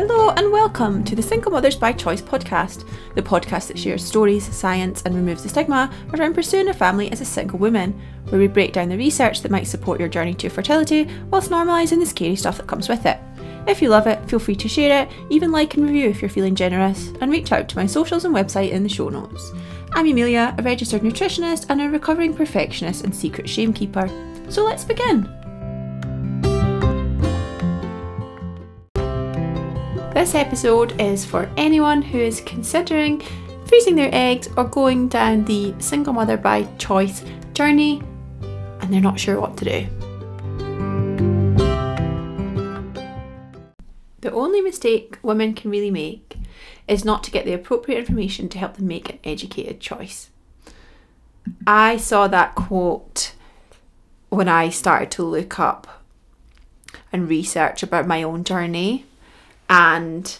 Hello and welcome to the Single Mothers by Choice podcast, the podcast that shares stories, science and removes the stigma around pursuing a family as a single woman, where we break down the research that might support your journey to fertility whilst normalising the scary stuff that comes with it. If you love it, feel free to share it, even like and review if you're feeling generous, and reach out to my socials and website in the show notes. I'm Emilia, a registered nutritionist and a recovering perfectionist and secret shamekeeper. So let's begin! This episode is for anyone who is considering freezing their eggs or going down the single mother by choice journey and they're not sure what to do. The only mistake women can really make is not to get the appropriate information to help them make an educated choice. I saw that quote when I started to look up and research about my own journey. And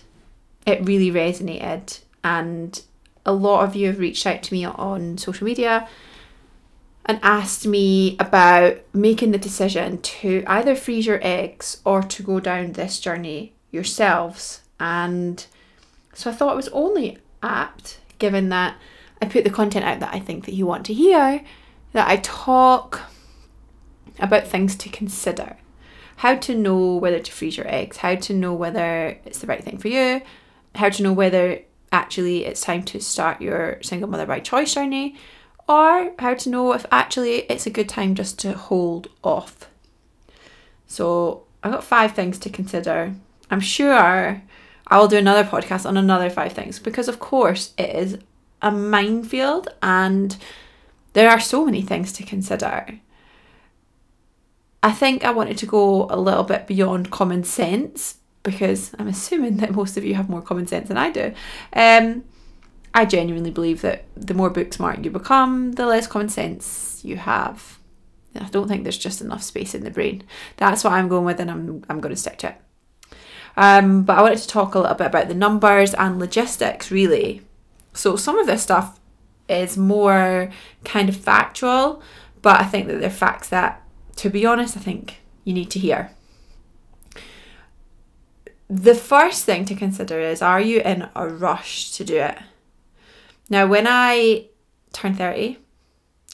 it really resonated, and a lot of you have reached out to me on social media and asked me about making the decision to either freeze your eggs or to go down this journey yourselves. And so I thought it was only apt, given that I put the content out that I think that you want to hear, that I talk about things to consider. How to know whether to freeze your eggs, how to know whether it's the right thing for you, how to know whether actually it's time to start your single mother by choice journey, or how to know if actually it's a good time just to hold off. So I've got 5 things to consider. I'm sure I will do another podcast on another 5 things because of course it is a minefield and there are so many things to consider. I think I wanted to go a little bit beyond common sense because I'm assuming that most of you have more common sense than I do. I genuinely believe that the more book smart you become, the less common sense you have. I don't think there's just enough space in the brain. That's what I'm going with, and I'm going to stick to it. But I wanted to talk a little bit about the numbers and logistics, really. So some of this stuff is more kind of factual, but I think that they're facts that, to be honest, I think you need to hear. The first thing to consider is, are you in a rush to do it? Now, when I turned 30,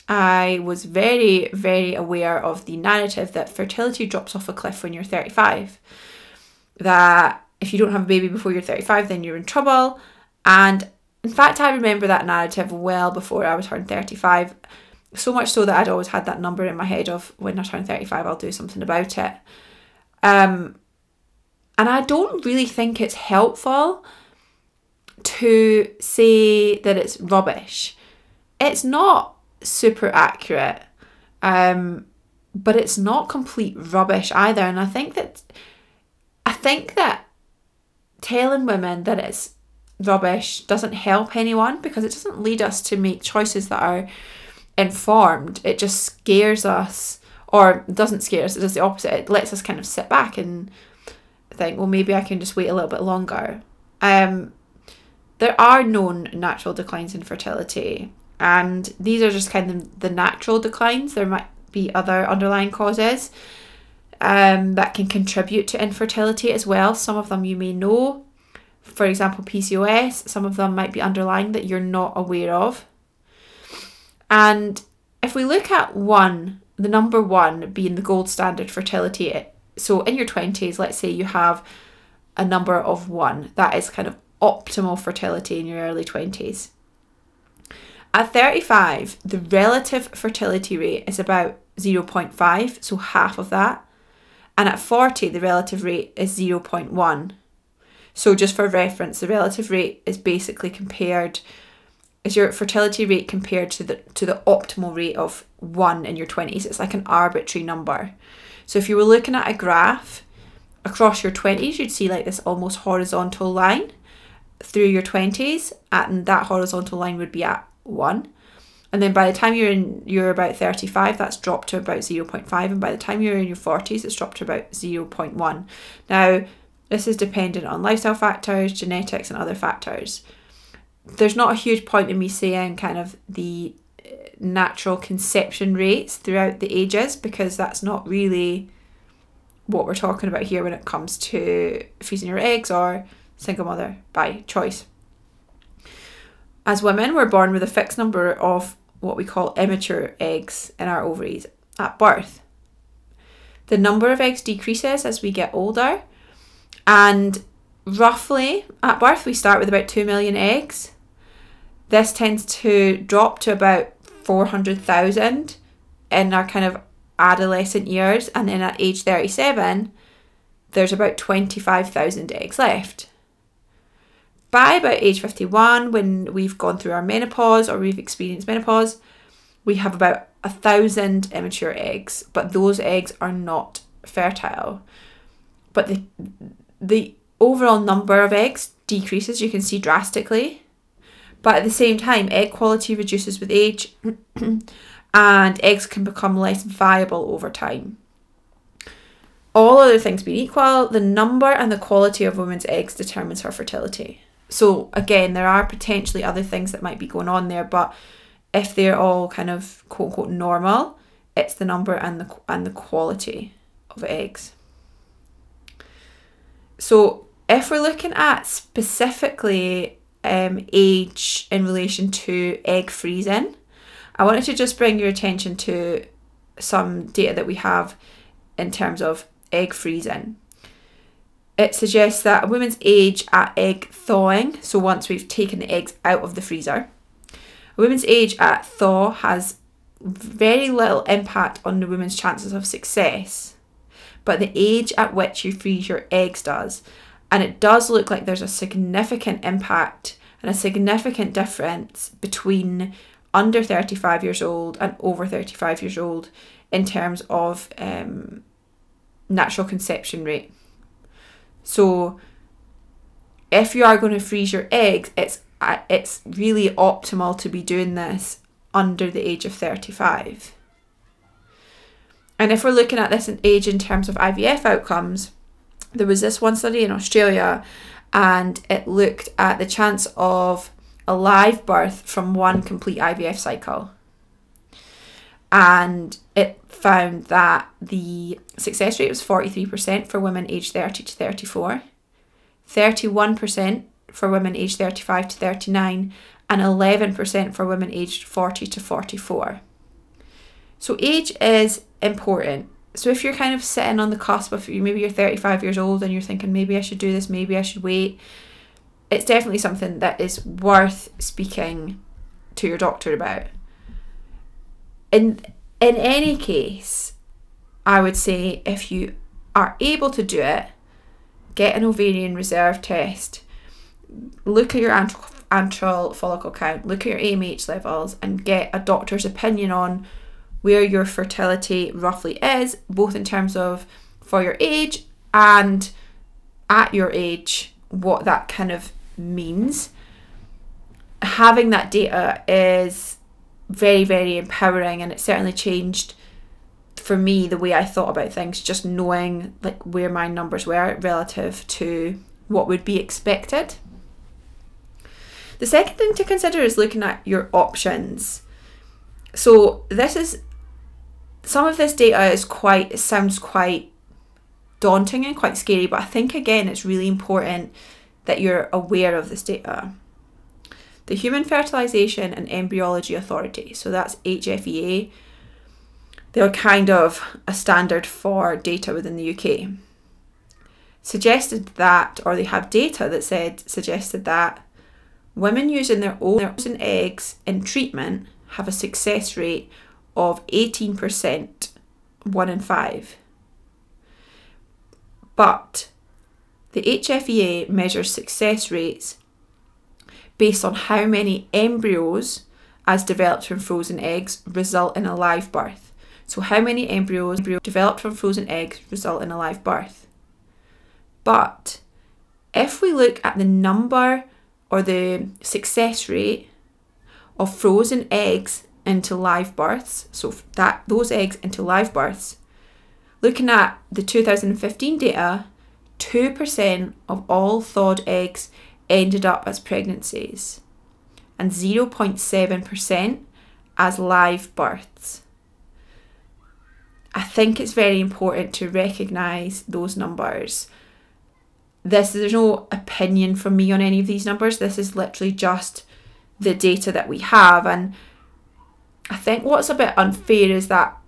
I was very, very aware of the narrative that fertility drops off a cliff when you're 35. That if you don't have a baby before you're 35, then you're in trouble. And in fact, I remember that narrative well before I was turned 35. So much so that I'd always had that number in my head of when I turn 35, I'll do something about it. And I don't really think it's helpful to say that it's rubbish. It's not super accurate, but it's not complete rubbish either. And I think that telling women that it's rubbish doesn't help anyone because it doesn't lead us to make choices that are informed. It just scares us, or doesn't scare us, it does the opposite. It lets us kind of sit back and think, well, maybe I can just wait a little bit longer. There are known natural declines in fertility, and these are just kind of the natural declines. There might be other underlying causes that can contribute to infertility as well. Some of them you may know, for example PCOS. Some of them might be underlying that you're not aware of. And if we look at the number one being the gold standard fertility, so in your 20s, let's say you have a number of 1, that is kind of optimal fertility in your early 20s. At 35, the relative fertility rate is about 0.5, so half of that. And at 40, the relative rate is 0.1. So just for reference, the relative rate is basically is your fertility rate compared to the optimal rate of 1 in your 20s. It's like an arbitrary number. So if you were looking at a graph across your 20s, you'd see like this almost horizontal line through your 20s, and that horizontal line would be at 1. And then by the time you're about 35, that's dropped to about 0.5, and by the time you're in your 40s, it's dropped to about 0.1. Now, this is dependent on lifestyle factors, genetics, and other factors. There's not a huge point in me saying kind of the natural conception rates throughout the ages because that's not really what we're talking about here when it comes to freezing your eggs or single mother by choice. As women, we're born with a fixed number of what we call immature eggs in our ovaries at birth. The number of eggs decreases as we get older, and roughly at birth we start with about 2 million eggs. This tends to drop to about 400,000 in our kind of adolescent years, and then at age 37 there's about 25,000 eggs left. By about age 51, when we've gone through our menopause or we've experienced menopause, we have about 1,000 immature eggs, but those eggs are not fertile. But the overall number of eggs decreases, you can see, drastically. But at the same time, egg quality reduces with age and eggs can become less viable over time. All other things being equal, the number and the quality of a woman's eggs determines her fertility. So again, there are potentially other things that might be going on there, but if they're all kind of quote-unquote normal, it's the number and the quality of eggs. So if we're looking at specifically age in relation to egg freezing, I wanted to just bring your attention to some data that we have in terms of egg freezing. It suggests that a woman's age at egg thawing, so once we've taken the eggs out of the freezer, a woman's age at thaw has very little impact on the woman's chances of success, but the age at which you freeze your eggs does. And it does look like there's a significant impact and a significant difference between under 35 years old and over 35 years old in terms of natural conception rate. So if you are going to freeze your eggs, it's really optimal to be doing this under the age of 35. And if we're looking at this in age in terms of IVF outcomes, there was this one study in Australia and it looked at the chance of a live birth from one complete IVF cycle. And it found that the success rate was 43% for women aged 30 to 34, 31% for women aged 35 to 39, and 11% for women aged 40 to 44. So age is important. So if you're kind of sitting on the cusp of, maybe you're 35 years old and you're thinking, maybe I should do this, maybe I should wait, it's definitely something that is worth speaking to your doctor about. In any case, I would say if you are able to do it, get an ovarian reserve test, look at your antral follicle count, look at your AMH levels, and get a doctor's opinion on where your fertility roughly is, both in terms of for your age and at your age, what that kind of means. Having that data is very, very empowering, and it certainly changed for me the way I thought about things, just knowing like where my numbers were relative to what would be expected. The second thing to consider is looking at your options. So some of this data is sounds quite daunting and quite scary, but I think again it's really important that you're aware of this data. The Human Fertilization and Embryology Authority, so that's HFEA, they're kind of a standard for data within the UK. They have data that suggested that women using their own eggs in treatment have a success rate of 18%, 1 in 5. But the HFEA measures success rates based on how many embryos, as developed from frozen eggs, result in a live birth. So how many embryos developed from frozen eggs result in a live birth? But if we look at the number or the success rate of frozen eggs into live births, so those eggs into live births, looking at the 2015 data, 2% of all thawed eggs ended up as pregnancies and 0.7% as live births. I think it's very important to recognise those numbers. There's no opinion from me on any of these numbers. This is literally just the data that we have. And I think what's a bit unfair is that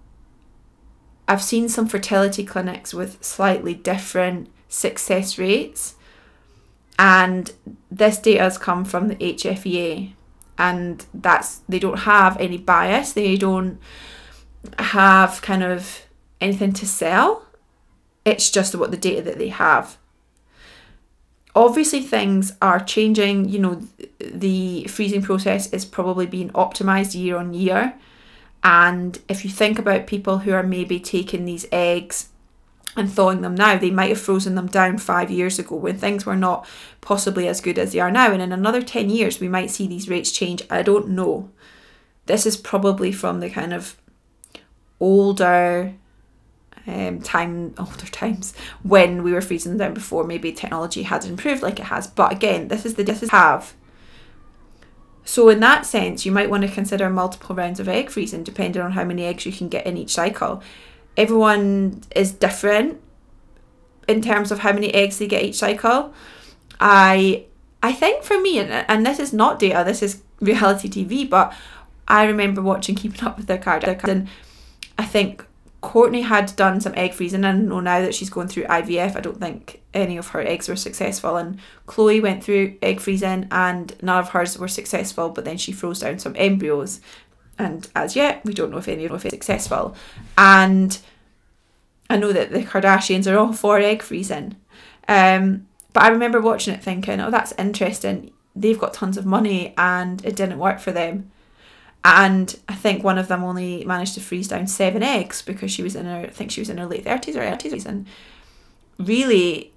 I've seen some fertility clinics with slightly different success rates. And this data has come from the HFEA. And they don't have any bias. They don't have kind of anything to sell. It's just what the data that they have. Obviously things are changing, you know, the freezing process is probably being optimised year on year. And if you think about people who are maybe taking these eggs and thawing them now, they might have frozen them down 5 years ago when things were not possibly as good as they are now. And in another 10 years, we might see these rates change. I don't know. This is probably from the kind of older times when we were freezing them down before maybe technology had improved like it has. But again, this is the data we have. So in that sense, you might want to consider multiple rounds of egg freezing depending on how many eggs you can get in each cycle. Everyone is different in terms of how many eggs they get each cycle. I think for me, and this is not data, this is reality TV, but I remember watching Keeping Up With The Kardashians, and I think Courtney had done some egg freezing, and I know now that she's going through IVF, I don't think any of her eggs were successful, and Chloe went through egg freezing and none of hers were successful, but then she froze down some embryos, and as yet we don't know if any of it's successful. And I know that the Kardashians are all for egg freezing, but I remember watching it thinking, oh, that's interesting, they've got tons of money and it didn't work for them. And I think one of them only managed to freeze down 7 eggs because she was in her, I think she was in her late 30s or 80s. And really,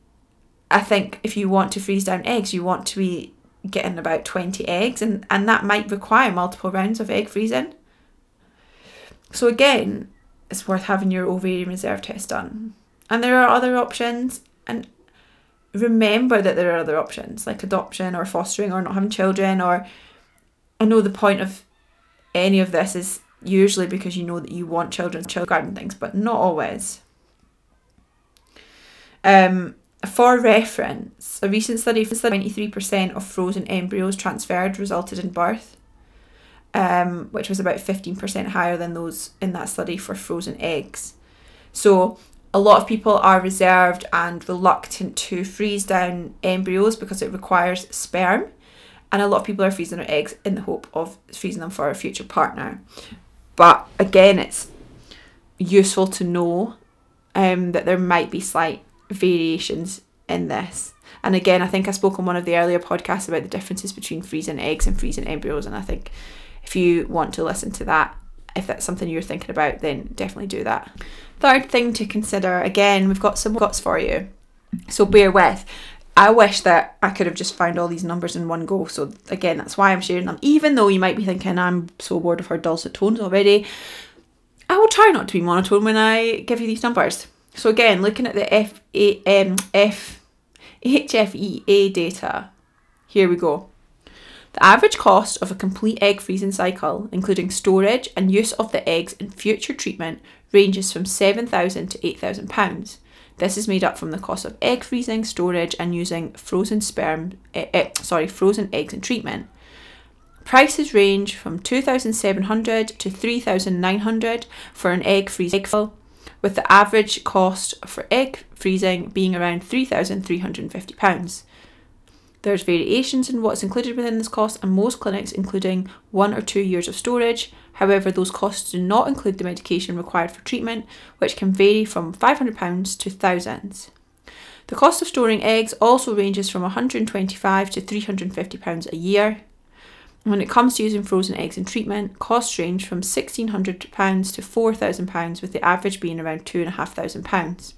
I think if you want to freeze down eggs, you want to be getting about 20 eggs. And that might require multiple rounds of egg freezing. So again, it's worth having your ovarian reserve test done. And there are other options. And remember that there are other options like adoption or fostering or not having children. Or I know the point of any of this is usually because you know that you want children garden things, but not always. For reference, a recent study found 23% of frozen embryos transferred resulted in birth, which was about 15% higher than those in that study for frozen eggs. So a lot of people are reserved and reluctant to freeze down embryos because it requires sperm. And a lot of people are freezing their eggs in the hope of freezing them for a future partner. But again, it's useful to know that there might be slight variations in this. And again, I think I spoke on one of the earlier podcasts about the differences between freezing eggs and freezing embryos. And I think if you want to listen to that, if that's something you're thinking about, then definitely do that. Third thing to consider, again, we've got some guts for you. So bear with. I wish that I could have just found all these numbers in one go. So again, that's why I'm sharing them. Even though you might be thinking I'm so bored of her dulcet tones already, I will try not to be monotone when I give you these numbers. So again, looking at the HFEA data, here we go. The average cost of a complete egg freezing cycle, including storage and use of the eggs in future treatment, ranges from £7,000 to £8,000. This is made up from the cost of egg freezing, storage, and using frozen eggs in treatment. Prices range from £2,700 to £3,900 for an egg freezing cycle, with the average cost for egg freezing being around £3,350. There's variations in what's included within this cost, and most clinics including 1 or 2 years of storage. However, those costs do not include the medication required for treatment, which can vary from £500 to thousands. The cost of storing eggs also ranges from £125 to £350 a year. When it comes to using frozen eggs in treatment, costs range from £1,600 to £4,000, with the average being around £2,500.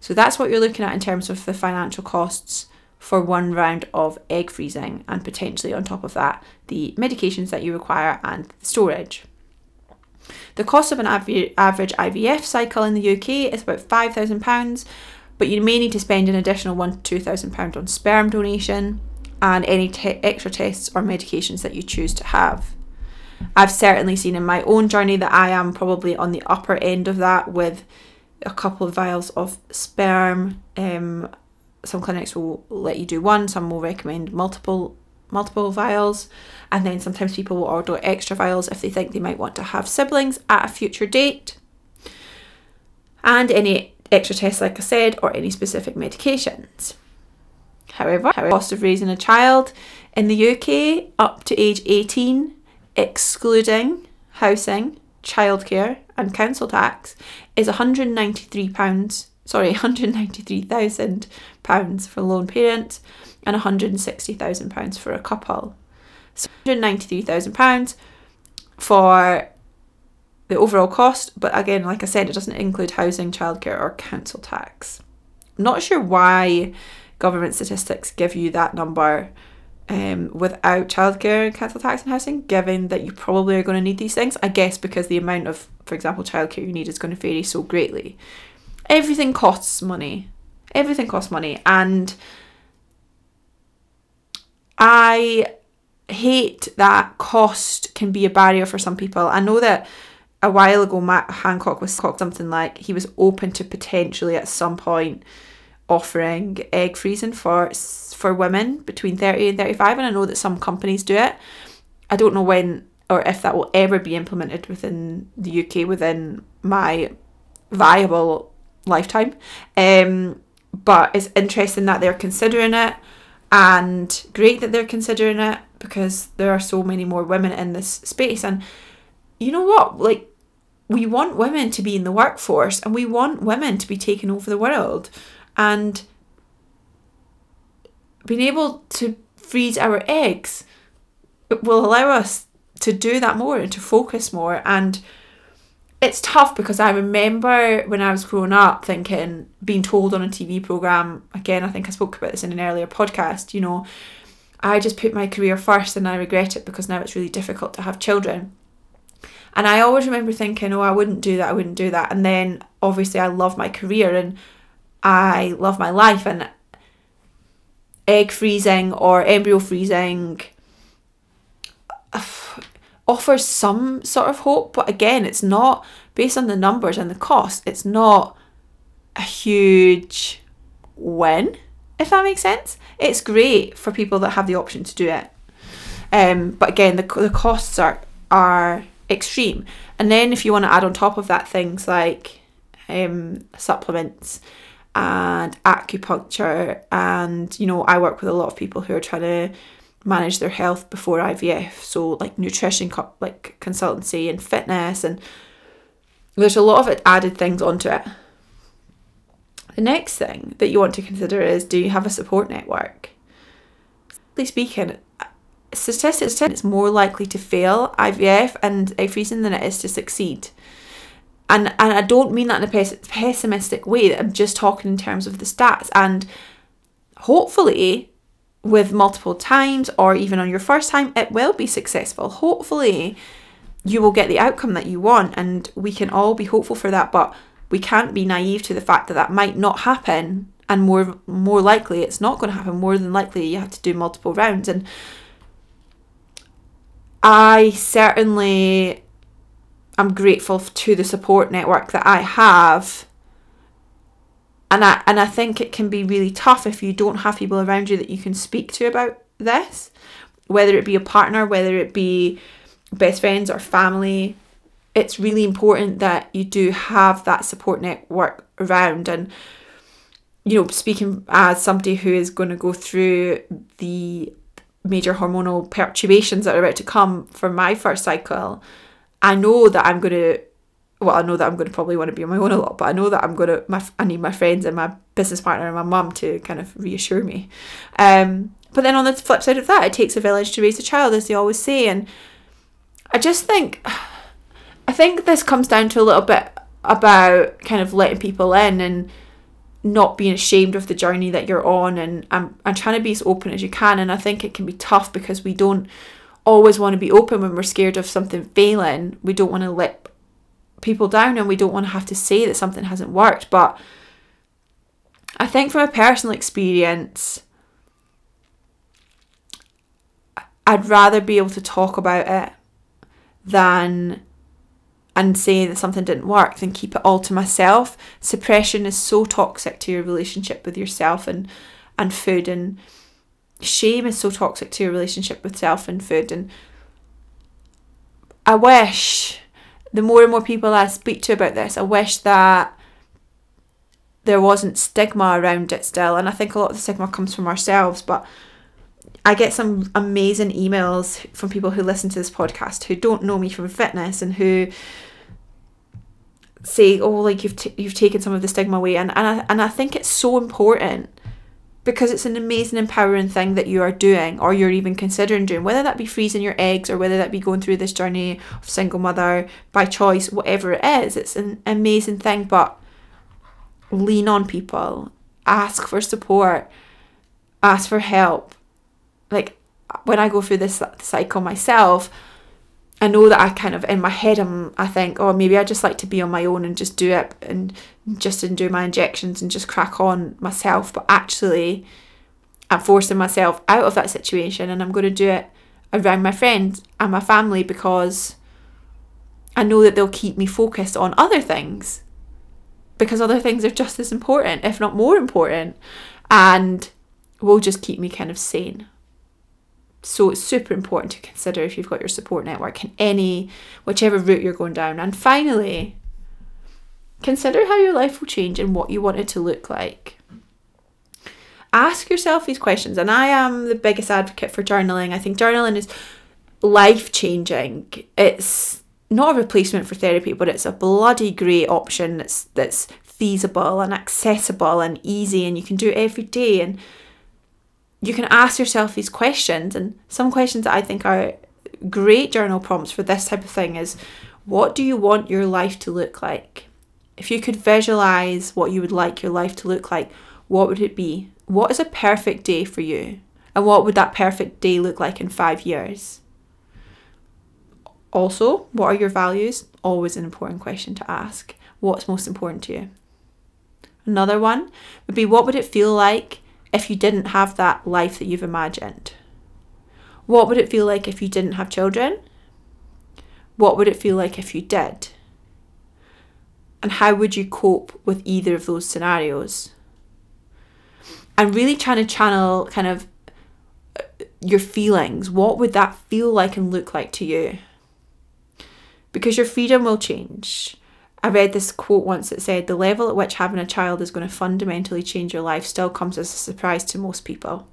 So that's what you're looking at in terms of the financial costs for one round of egg freezing, and potentially on top of that, the medications that you require and the storage. The cost of an average IVF cycle in the UK is about £5,000, but you may need to spend an additional £1,000 to £2,000 on sperm donation and any extra tests or medications that you choose to have. I've certainly seen in my own journey that I am probably on the upper end of that with a couple of vials of sperm. Some clinics will let you do one, some will recommend multiple vials, and then sometimes people will order extra vials if they think they might want to have siblings at a future date, and any extra tests, like I said, or any specific medications. However, the cost of raising a child in the UK up to age 18, excluding housing, childcare and council tax, is £193,000 for lone parents and £160,000 for a couple. So £193,000 for the overall cost, but again, like I said, it doesn't include housing, childcare or council tax. I'm not sure why government statistics give you that number without childcare, council tax and housing, given that you probably are going to need these things. I guess because the amount of, for example, childcare you need is going to vary so greatly. Everything costs money. Everything costs money. And I hate that cost can be a barrier for some people. I know that a while ago Matt Hancock was talking something like he was open to potentially at some point offering egg freezing for women between 30 and 35, and I know that some companies do it. I don't know when or if that will ever be implemented within the UK within my viable lifetime, but it's interesting that they're considering it, and great that they're considering it, because there are so many more women in this space. And you know what, like, we want women to be in the workforce and we want women to be taking over the world, and being able to freeze our eggs will allow us to do that more and to focus more. And it's tough because I remember when I was growing up thinking, being told on a TV programme, again, I think I spoke about this in an earlier podcast, you know, I just put my career first and I regret it because now it's really difficult to have children. And I always remember thinking, oh, I wouldn't do that, I wouldn't do that. And then obviously I love my career and I love my life, and egg freezing or embryo freezing offers some sort of hope, but again, it's not, based on the numbers and the cost, it's not a huge win, if that makes sense. It's great for people that have the option to do it, but again, the costs are extreme. And then if you want to add on top of that things like supplements and acupuncture, and you know, I work with a lot of people who are trying to manage their health before IVF, so like nutrition, like consultancy and fitness, and there's a lot of added things onto it. The next thing that you want to consider is, do you have a support network? Simply speaking, statistics tend it's more likely to fail IVF and egg freezing than it is to succeed. And I don't mean that in a pessimistic way, I'm just talking in terms of the stats. And hopefully with multiple times, or even on your first time, it will be successful. Hopefully you will get the outcome that you want, and we can all be hopeful for that, but we can't be naive to the fact that that might not happen, and more likely it's not going to happen. More than likely you have to do multiple rounds. And I certainly am grateful to the support network that I have. And I think it can be really tough if you don't have people around you that you can speak to about this, whether it be a partner, whether it be best friends or family. It's really important that you do have that support network around. And, you know, speaking as somebody who is going to go through the major hormonal perturbations that are about to come for my first cycle, I know that I'm going to, well, I know that I'm going to probably want to be on my own a lot, but I know that I'm going to, I need my friends and my business partner and my mum to kind of reassure me. But then on the flip side of that, it takes a village to raise a child, as they always say. And I just think, this comes down to a little bit about kind of letting people in and not being ashamed of the journey that you're on, and I'm trying to be as open as you can. And I think it can be tough because we don't always want to be open when we're scared of something failing. We don't want to let people down, and we don't want to have to say that something hasn't worked. But I think from a personal experience, I'd rather be able to talk about it than and say that something didn't work than keep it all to myself. Suppression is so toxic to your relationship with yourself and food, and shame is so toxic to your relationship with self and food. And I wish, the more and more people I speak to about this, I wish that there wasn't stigma around it still. And I think a lot of the stigma comes from ourselves, but I get some amazing emails from people who listen to this podcast who don't know me from fitness and who say, oh, like you've taken some of the stigma away. And I think it's so important, because it's an amazing, empowering thing that you are doing, or you're even considering doing, whether that be freezing your eggs or whether that be going through this journey of single mother by choice, whatever it is. It's an amazing thing, but lean on people, ask for support, ask for help. Like, when I go through this cycle myself, I know that I kind of, in my head, I think, oh, maybe I just like to be on my own and just do it and just do my injections and just crack on myself. But actually, I'm forcing myself out of that situation, and I'm going to do it around my friends and my family, because I know that they'll keep me focused on other things, because other things are just as important, if not more important, and will just keep me kind of sane. So it's super important to consider if you've got your support network in whichever route you're going down. And finally, consider how your life will change and what you want it to look like. Ask yourself these questions. And I am the biggest advocate for journaling. I think journaling is life-changing. It's not a replacement for therapy, but it's a bloody great option that's feasible and accessible and easy, and you can do it every day. And you can ask yourself these questions, and some questions that I think are great journal prompts for this type of thing is, what do you want your life to look like? If you could visualize what you would like your life to look like, what would it be? What is a perfect day for you? And what would that perfect day look like in 5 years? Also, what are your values? Always an important question to ask. What's most important to you? Another one would be, what would it feel like if you didn't have that life that you've imagined? What would it feel like if you didn't have children? What would it feel like if you did? And how would you cope with either of those scenarios? And really trying to channel kind of your feelings. What would that feel like and look like to you? Because your freedom will change. I read this quote once that said, the level at which having a child is going to fundamentally change your life still comes as a surprise to most people.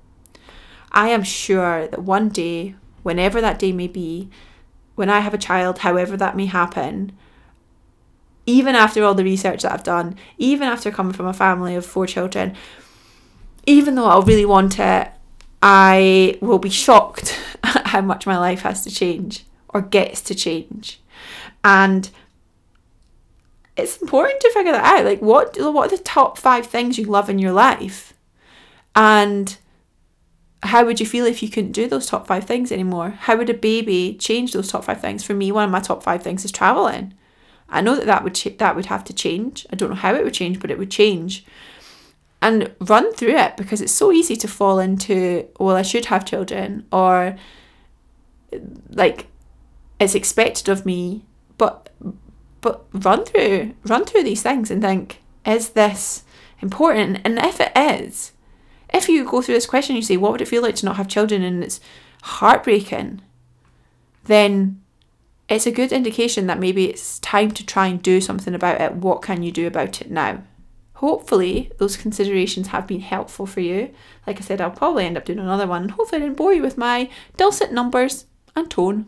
I am sure that one day, whenever that day may be, when I have a child, however that may happen, even after all the research that I've done, even after coming from a family of 4 children, even though I'll really want it, I will be shocked at how much my life has to change, or gets to change. And it's important to figure that out. Like, what are the top 5 things you love in your life? And how would you feel if you couldn't do those top 5 things anymore? How would a baby change those top 5 things? For me, one of my top 5 things is traveling. I know that would have to change. I don't know how it would change, but it would change. And run through it, because it's so easy to fall into, well, I should have children, or like, it's expected of me, but run through these things and think, is this important? And if it is, if you go through this question, you say, what would it feel like to not have children? And it's heartbreaking. Then it's a good indication that maybe it's time to try and do something about it. What can you do about it now? Hopefully those considerations have been helpful for you. Like I said, I'll probably end up doing another one, and hopefully I didn't bore you with my dulcet numbers and tone.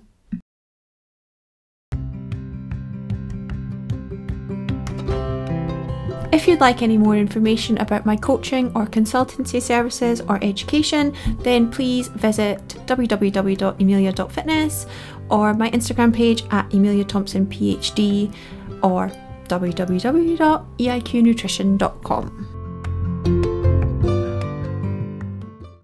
If you'd like any more information about my coaching or consultancy services or education, then please visit www.emilia.fitness, or my Instagram page at emiliathompsonphd, or www.eiqnutrition.com.